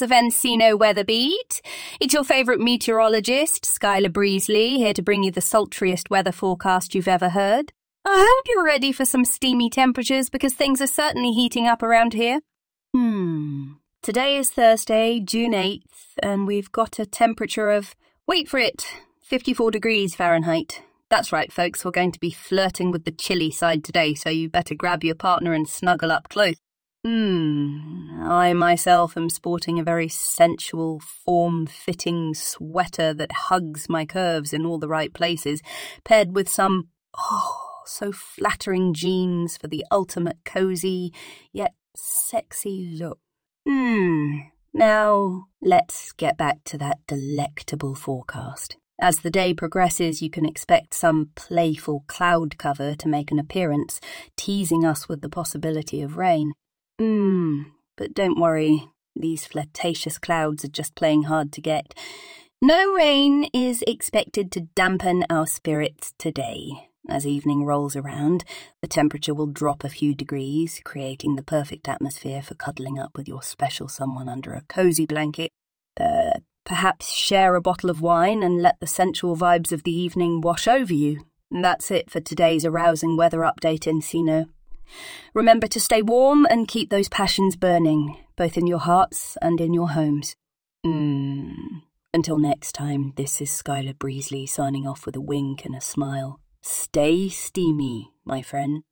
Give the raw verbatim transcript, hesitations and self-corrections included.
listeners of Encino Weather Beat. It's your favourite meteorologist, Skyler Breezly, here to bring you the sultriest weather forecast you've ever heard. I hope you're ready for some steamy temperatures because things are certainly heating up around here. Hmm. Today is Thursday, June eighth, and we've got a temperature of, wait for it, fifty-four degrees Fahrenheit. That's right, folks, we're going to be flirting with the chilly side today, so you better grab your partner and snuggle up close. Hmm. I myself am sporting a very sensual, form-fitting sweater that hugs my curves in all the right places, paired with some, oh, so flattering jeans for the ultimate cozy, yet sexy look. Hmm, now let's get back to that delectable forecast. As the day progresses, you can expect some playful cloud cover to make an appearance, teasing us with the possibility of rain. Hmm, but don't worry, these flirtatious clouds are just playing hard to get. No rain is expected to dampen our spirits today. As evening rolls around, the temperature will drop a few degrees, creating the perfect atmosphere for cuddling up with your special someone under a cosy blanket. Uh, perhaps share a bottle of wine and let the sensual vibes of the evening wash over you. And that's it for today's arousing weather update, Encino. Remember to stay warm and keep those passions burning, both in your hearts and in your homes. Mm. Until next time, this is Skyler Breezly signing off with a wink and a smile. Stay steamy, my friend.